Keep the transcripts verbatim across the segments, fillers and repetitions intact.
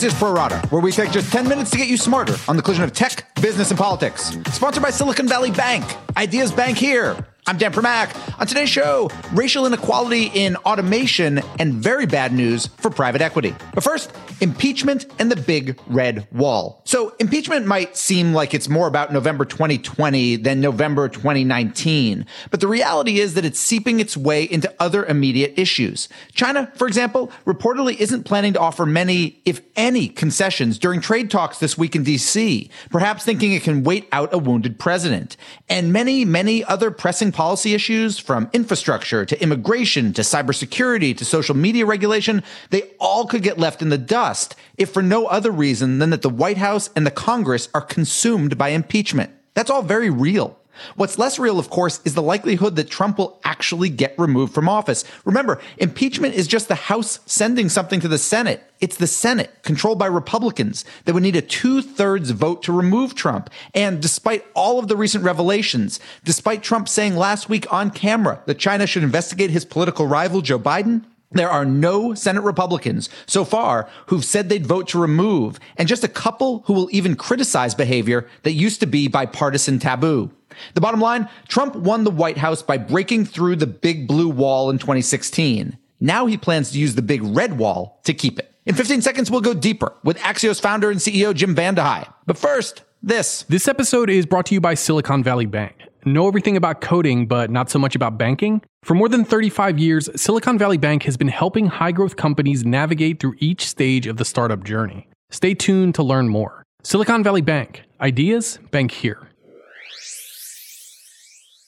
Next is ProRata, where we take just ten minutes to get you smarter on the collision of tech, business, and politics. Sponsored by Silicon Valley Bank. Ideas Bank here. I'm Dan Primack. On today's show, racial inequality in automation and very bad news for private equity. But first, impeachment and the big red wall. So impeachment might seem like it's more about November twenty twenty than November twenty nineteen. But the reality is that it's seeping its way into other immediate issues. China, for example, reportedly isn't planning to offer many, if any, concessions during trade talks this week in D C, perhaps thinking it can wait out a wounded president. And many, many other pressing policy issues, from infrastructure to immigration to cybersecurity to social media regulation, they all could get left in the dust if for no other reason than that the White House and the Congress are consumed by impeachment. That's all very real. What's less real, of course, is the likelihood that Trump will actually get removed from office. Remember, impeachment is just the House sending something to the Senate. It's the Senate, controlled by Republicans, that would need a two-thirds vote to remove Trump. And despite all of the recent revelations, despite Trump saying last week on camera that China should investigate his political rival, Joe Biden, there are no Senate Republicans so far who've said they'd vote to remove, and just a couple who will even criticize behavior that used to be bipartisan taboo. The bottom line, Trump won the White House by breaking through the big blue wall in twenty sixteen. Now he plans to use the big red wall to keep it. In fifteen seconds, we'll go deeper with Axios founder and C E O Jim VandeHei. But first, this. This episode is brought to you by Silicon Valley Bank. Know everything about coding, but not so much about banking? For more than thirty-five years, Silicon Valley Bank has been helping high-growth companies navigate through each stage of the startup journey. Stay tuned to learn more. Silicon Valley Bank. Ideas bank here.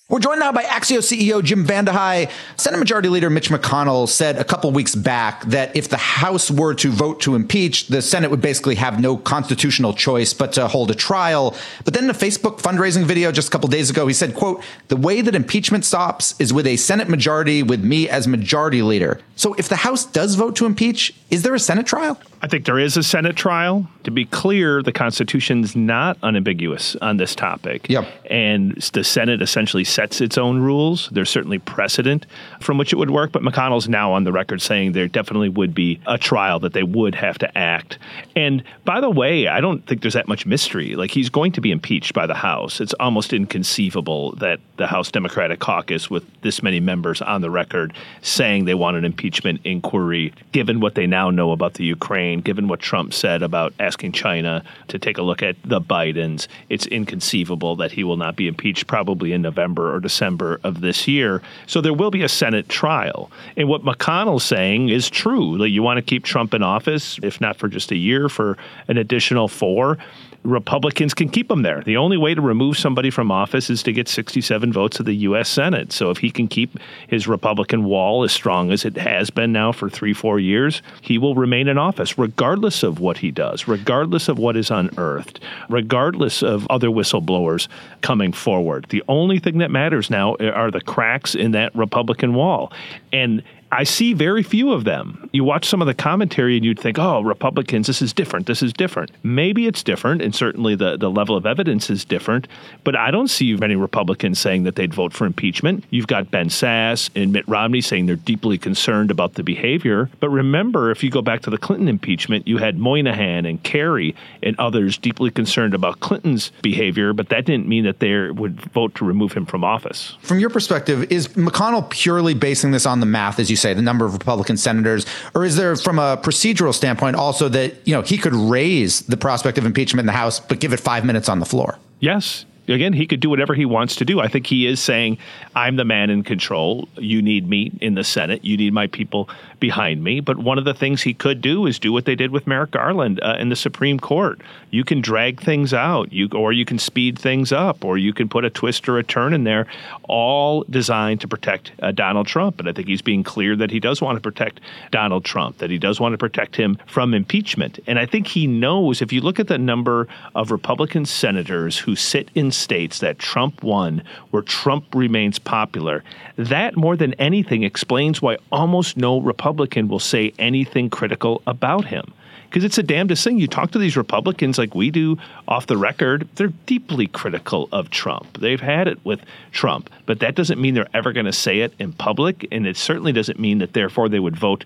We're joined now by Axios C E O Jim VandeHei. Senate Majority Leader Mitch McConnell said a couple weeks back that if the House were to vote to impeach, the Senate would basically have no constitutional choice but to hold a trial. But then in a Facebook fundraising video just a couple days ago, he said, quote, "The way that impeachment stops is with a Senate majority with me as majority leader." So if the House does vote to impeach, is there a Senate trial? I think there is a Senate trial. To be clear, the Constitution's not unambiguous on this topic. Yep. And the Senate essentially sets its own rules. There's certainly precedent from which it would work, but McConnell's now on the record saying there definitely would be a trial, that they would have to act. And by the way, I don't think there's that much mystery. Like, he's going to be impeached by the House. It's almost inconceivable that the House Democratic Caucus, with this many members on the record saying they want an impeachment inquiry, given what they now know about the Ukraine, given what Trump said about asking China to take a look at the Bidens, it's inconceivable that he will not be impeached probably in November or December of this year. So there will be a Senate trial. And what McConnell's saying is true. Like, you want to keep Trump in office, if not for just a year, for an additional four. Republicans can keep him there. The only way to remove somebody from office is to get sixty-seven votes of the U S Senate. So if he can keep his Republican wall as strong as it has been now for three, four years, he will remain in office regardless of what he does, regardless of what is unearthed, regardless of other whistleblowers coming forward. The only thing that matters now are the cracks in that Republican wall. And I see very few of them. You watch some of the commentary and you'd think, oh, Republicans, this is different. This is different. Maybe it's different, and certainly the, the level of evidence is different, but I don't see many Republicans saying that they'd vote for impeachment. You've got Ben Sasse and Mitt Romney saying they're deeply concerned about the behavior. But remember, if you go back to the Clinton impeachment, you had Moynihan and Kerry and others deeply concerned about Clinton's behavior, but that didn't mean that they would vote to remove him from office. From your perspective, is McConnell purely basing this on the math, as you say, the number of Republican senators, or is there, from a procedural standpoint, also that, you know, he could raise the prospect of impeachment in the House, but give it five minutes on the floor? Yes. Again, he could do whatever he wants to do. I think he is saying, I'm the man in control. You need me in the Senate. You need my people behind me. But one of the things he could do is do what they did with Merrick Garland uh, in the Supreme Court. You can drag things out, you or you can speed things up, or you can put a twist or a turn in there, all designed to protect uh, Donald Trump. And I think he's being clear that he does want to protect Donald Trump, that he does want to protect him from impeachment. And I think he knows, if you look at the number of Republican senators who sit in states that Trump won, where Trump remains popular, that more than anything explains why almost no Republican will say anything critical about him. Because it's the damnedest thing. You talk to these Republicans like we do off the record, they're deeply critical of Trump. They've had it with Trump, but that doesn't mean they're ever going to say it in public, and it certainly doesn't mean that, therefore, they would vote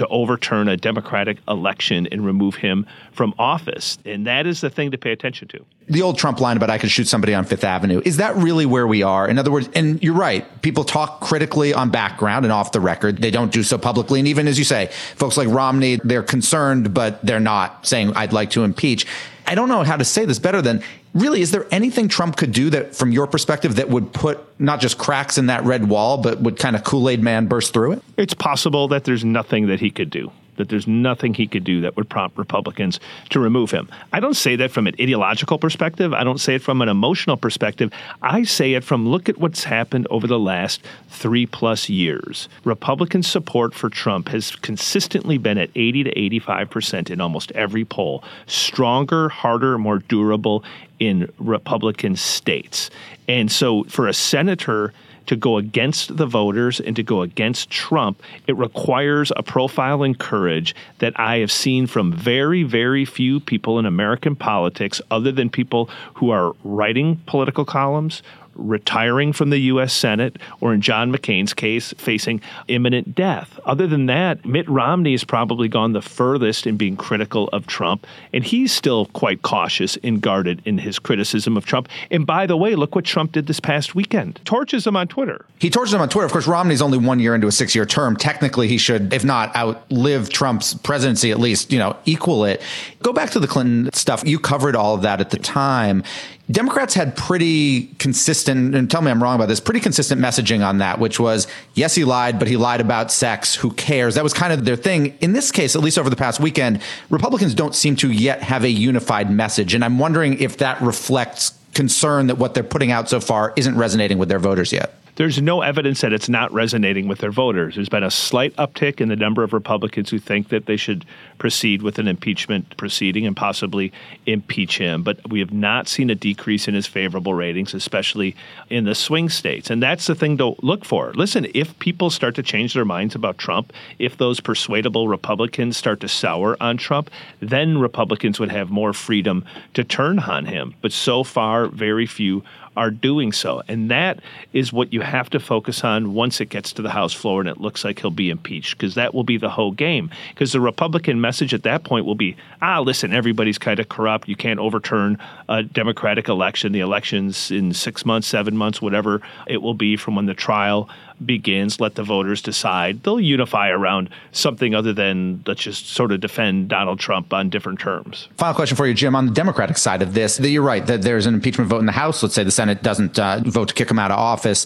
to overturn a Democratic election and remove him from office. And that is the thing to pay attention to. The old Trump line about I could shoot somebody on Fifth Avenue. Is that really where we are? In other words, and you're right, people talk critically on background and off the record. They don't do so publicly. And even as you say, folks like Romney, they're concerned, but they're not saying I'd like to impeach. I don't know how to say this better than really, is there anything Trump could do that from your perspective that would put not just cracks in that red wall, but would kind of Kool-Aid man burst through it? It's possible that there's nothing that he could do, that there's nothing he could do that would prompt Republicans to remove him. I don't say that from an ideological perspective. I don't say it from an emotional perspective. I say it from look at what's happened over the last three plus years. Republican support for Trump has consistently been at eighty to eighty-five percent in almost every poll. Stronger, harder, more durable in Republican states. And so for a senator to go against the voters and to go against Trump, it requires a profile and courage that I have seen from very, very few people in American politics, other than people who are writing political columns, retiring from the U S Senate, or in John McCain's case, facing imminent death. Other than that, Mitt Romney has probably gone the furthest in being critical of Trump, and he's still quite cautious and guarded in his criticism of Trump. And by the way, look what Trump did this past weekend. Torches him on Twitter. He torches him on Twitter. Of course, Romney's only one year into a six-year term. Technically, he should, if not outlive Trump's presidency, at least, you know, equal it. Go back to the Clinton stuff. You covered all of that at the time. Democrats had pretty consistent, and tell me I'm wrong about this, pretty consistent messaging on that, which was, yes, he lied, but he lied about sex. Who cares? That was kind of their thing. In this case, at least over the past weekend, Republicans don't seem to yet have a unified message. And I'm wondering if that reflects concern that what they're putting out so far isn't resonating with their voters yet. There's no evidence that it's not resonating with their voters. There's been a slight uptick in the number of Republicans who think that they should proceed with an impeachment proceeding and possibly impeach him. But we have not seen a decrease in his favorable ratings, especially in the swing states. And that's the thing to look for. Listen, if people start to change their minds about Trump, if those persuadable Republicans start to sour on Trump, then Republicans would have more freedom to turn on him. But so far, very few are doing so. And that is what you have to focus on once it gets to the House floor and it looks like he'll be impeached, because that will be the whole game. Because the Republican message at that point will be, ah, listen, everybody's kind of corrupt. You can't overturn a Democratic election. The election's in six months, seven months, whatever it will be from when the trial begins. Let the voters decide. They'll unify around something other than let's just sort of defend Donald Trump on different terms. Final question for you, Jim. On the Democratic side of this, you're right that there's an impeachment vote in the House. Let's say the Senate doesn't uh, vote to kick him out of office.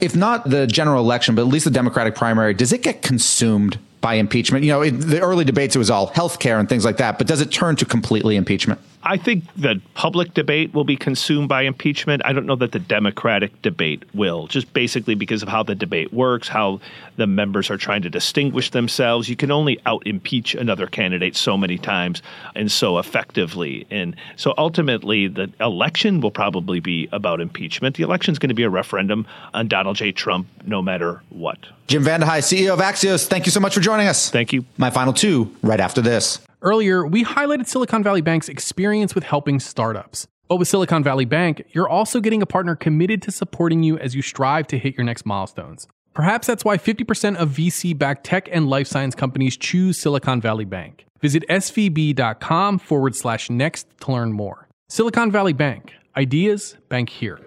If not the general election, but at least the Democratic primary, does it get consumed by impeachment? You know, in the early debates, it was all health care and things like that. But does it turn to completely impeachment? I think the public debate will be consumed by impeachment. I don't know that the Democratic debate will, just basically because of how the debate works, how the members are trying to distinguish themselves. You can only out-impeach another candidate so many times and so effectively. And so ultimately, the election will probably be about impeachment. The election's going to be a referendum on Donald J. Trump, no matter what. Jim VandeHei, C E O of Axios, thank you so much for joining us. Thank you. My final two right after this. Earlier, we highlighted Silicon Valley Bank's experience with helping startups. But with Silicon Valley Bank, you're also getting a partner committed to supporting you as you strive to hit your next milestones. Perhaps that's why fifty percent of V C-backed tech and life science companies choose Silicon Valley Bank. Visit svb.com forward slash next to learn more. Silicon Valley Bank. Ideas bank here.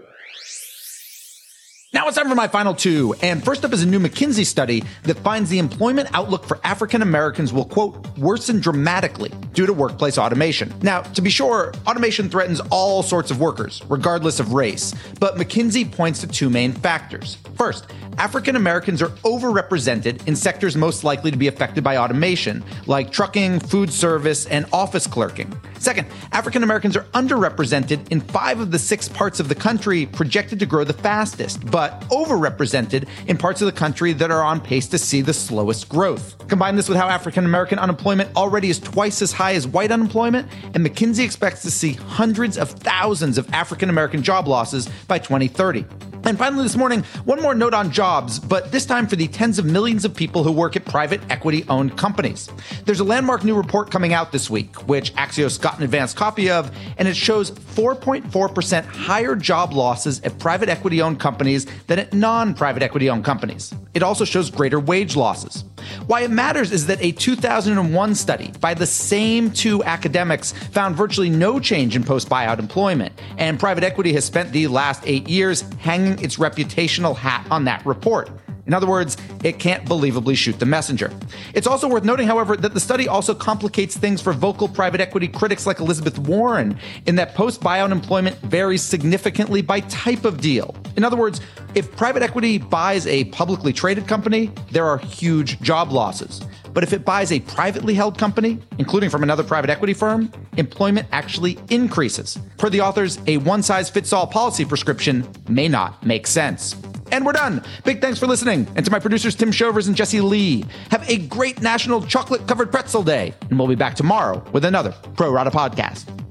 Now it's time for my final two. And first up is a new McKinsey study that finds the employment outlook for African Americans will, quote, worsen dramatically due to workplace automation. Now, to be sure, automation threatens all sorts of workers, regardless of race. But McKinsey points to two main factors. First, African Americans are overrepresented in sectors most likely to be affected by automation, like trucking, food service, and office clerking. Second, African Americans are underrepresented in five of the six parts of the country projected to grow the fastest, but overrepresented in parts of the country that are on pace to see the slowest growth. Combine this with how African-American unemployment already is twice as high as white unemployment, and McKinsey expects to see hundreds of thousands of African-American job losses by twenty thirty. And finally this morning, one more note on jobs, but this time for the tens of millions of people who work at private equity-owned companies. There's a landmark new report coming out this week, which Axios got an advance copy of, and it shows four point four percent higher job losses at private equity-owned companies than at non-private equity-owned companies. It also shows greater wage losses. Why it matters is that a two thousand one study by the same two academics found virtually no change in post-buyout employment, and private equity has spent the last eight years hanging its reputational hat on that report. In other words, it can't believably shoot the messenger. It's also worth noting, however, that the study also complicates things for vocal private equity critics like Elizabeth Warren, in that post-buyout employment varies significantly by type of deal. In other words, if private equity buys a publicly traded company, there are huge job losses. But if it buys a privately held company, including from another private equity firm, employment actually increases. For the authors, a one-size-fits-all policy prescription may not make sense. And we're done. Big thanks for listening. And to my producers, Tim Shovers and Jesse Lee, have a great National Chocolate Covered Pretzel Day. And we'll be back tomorrow with another ProRata podcast.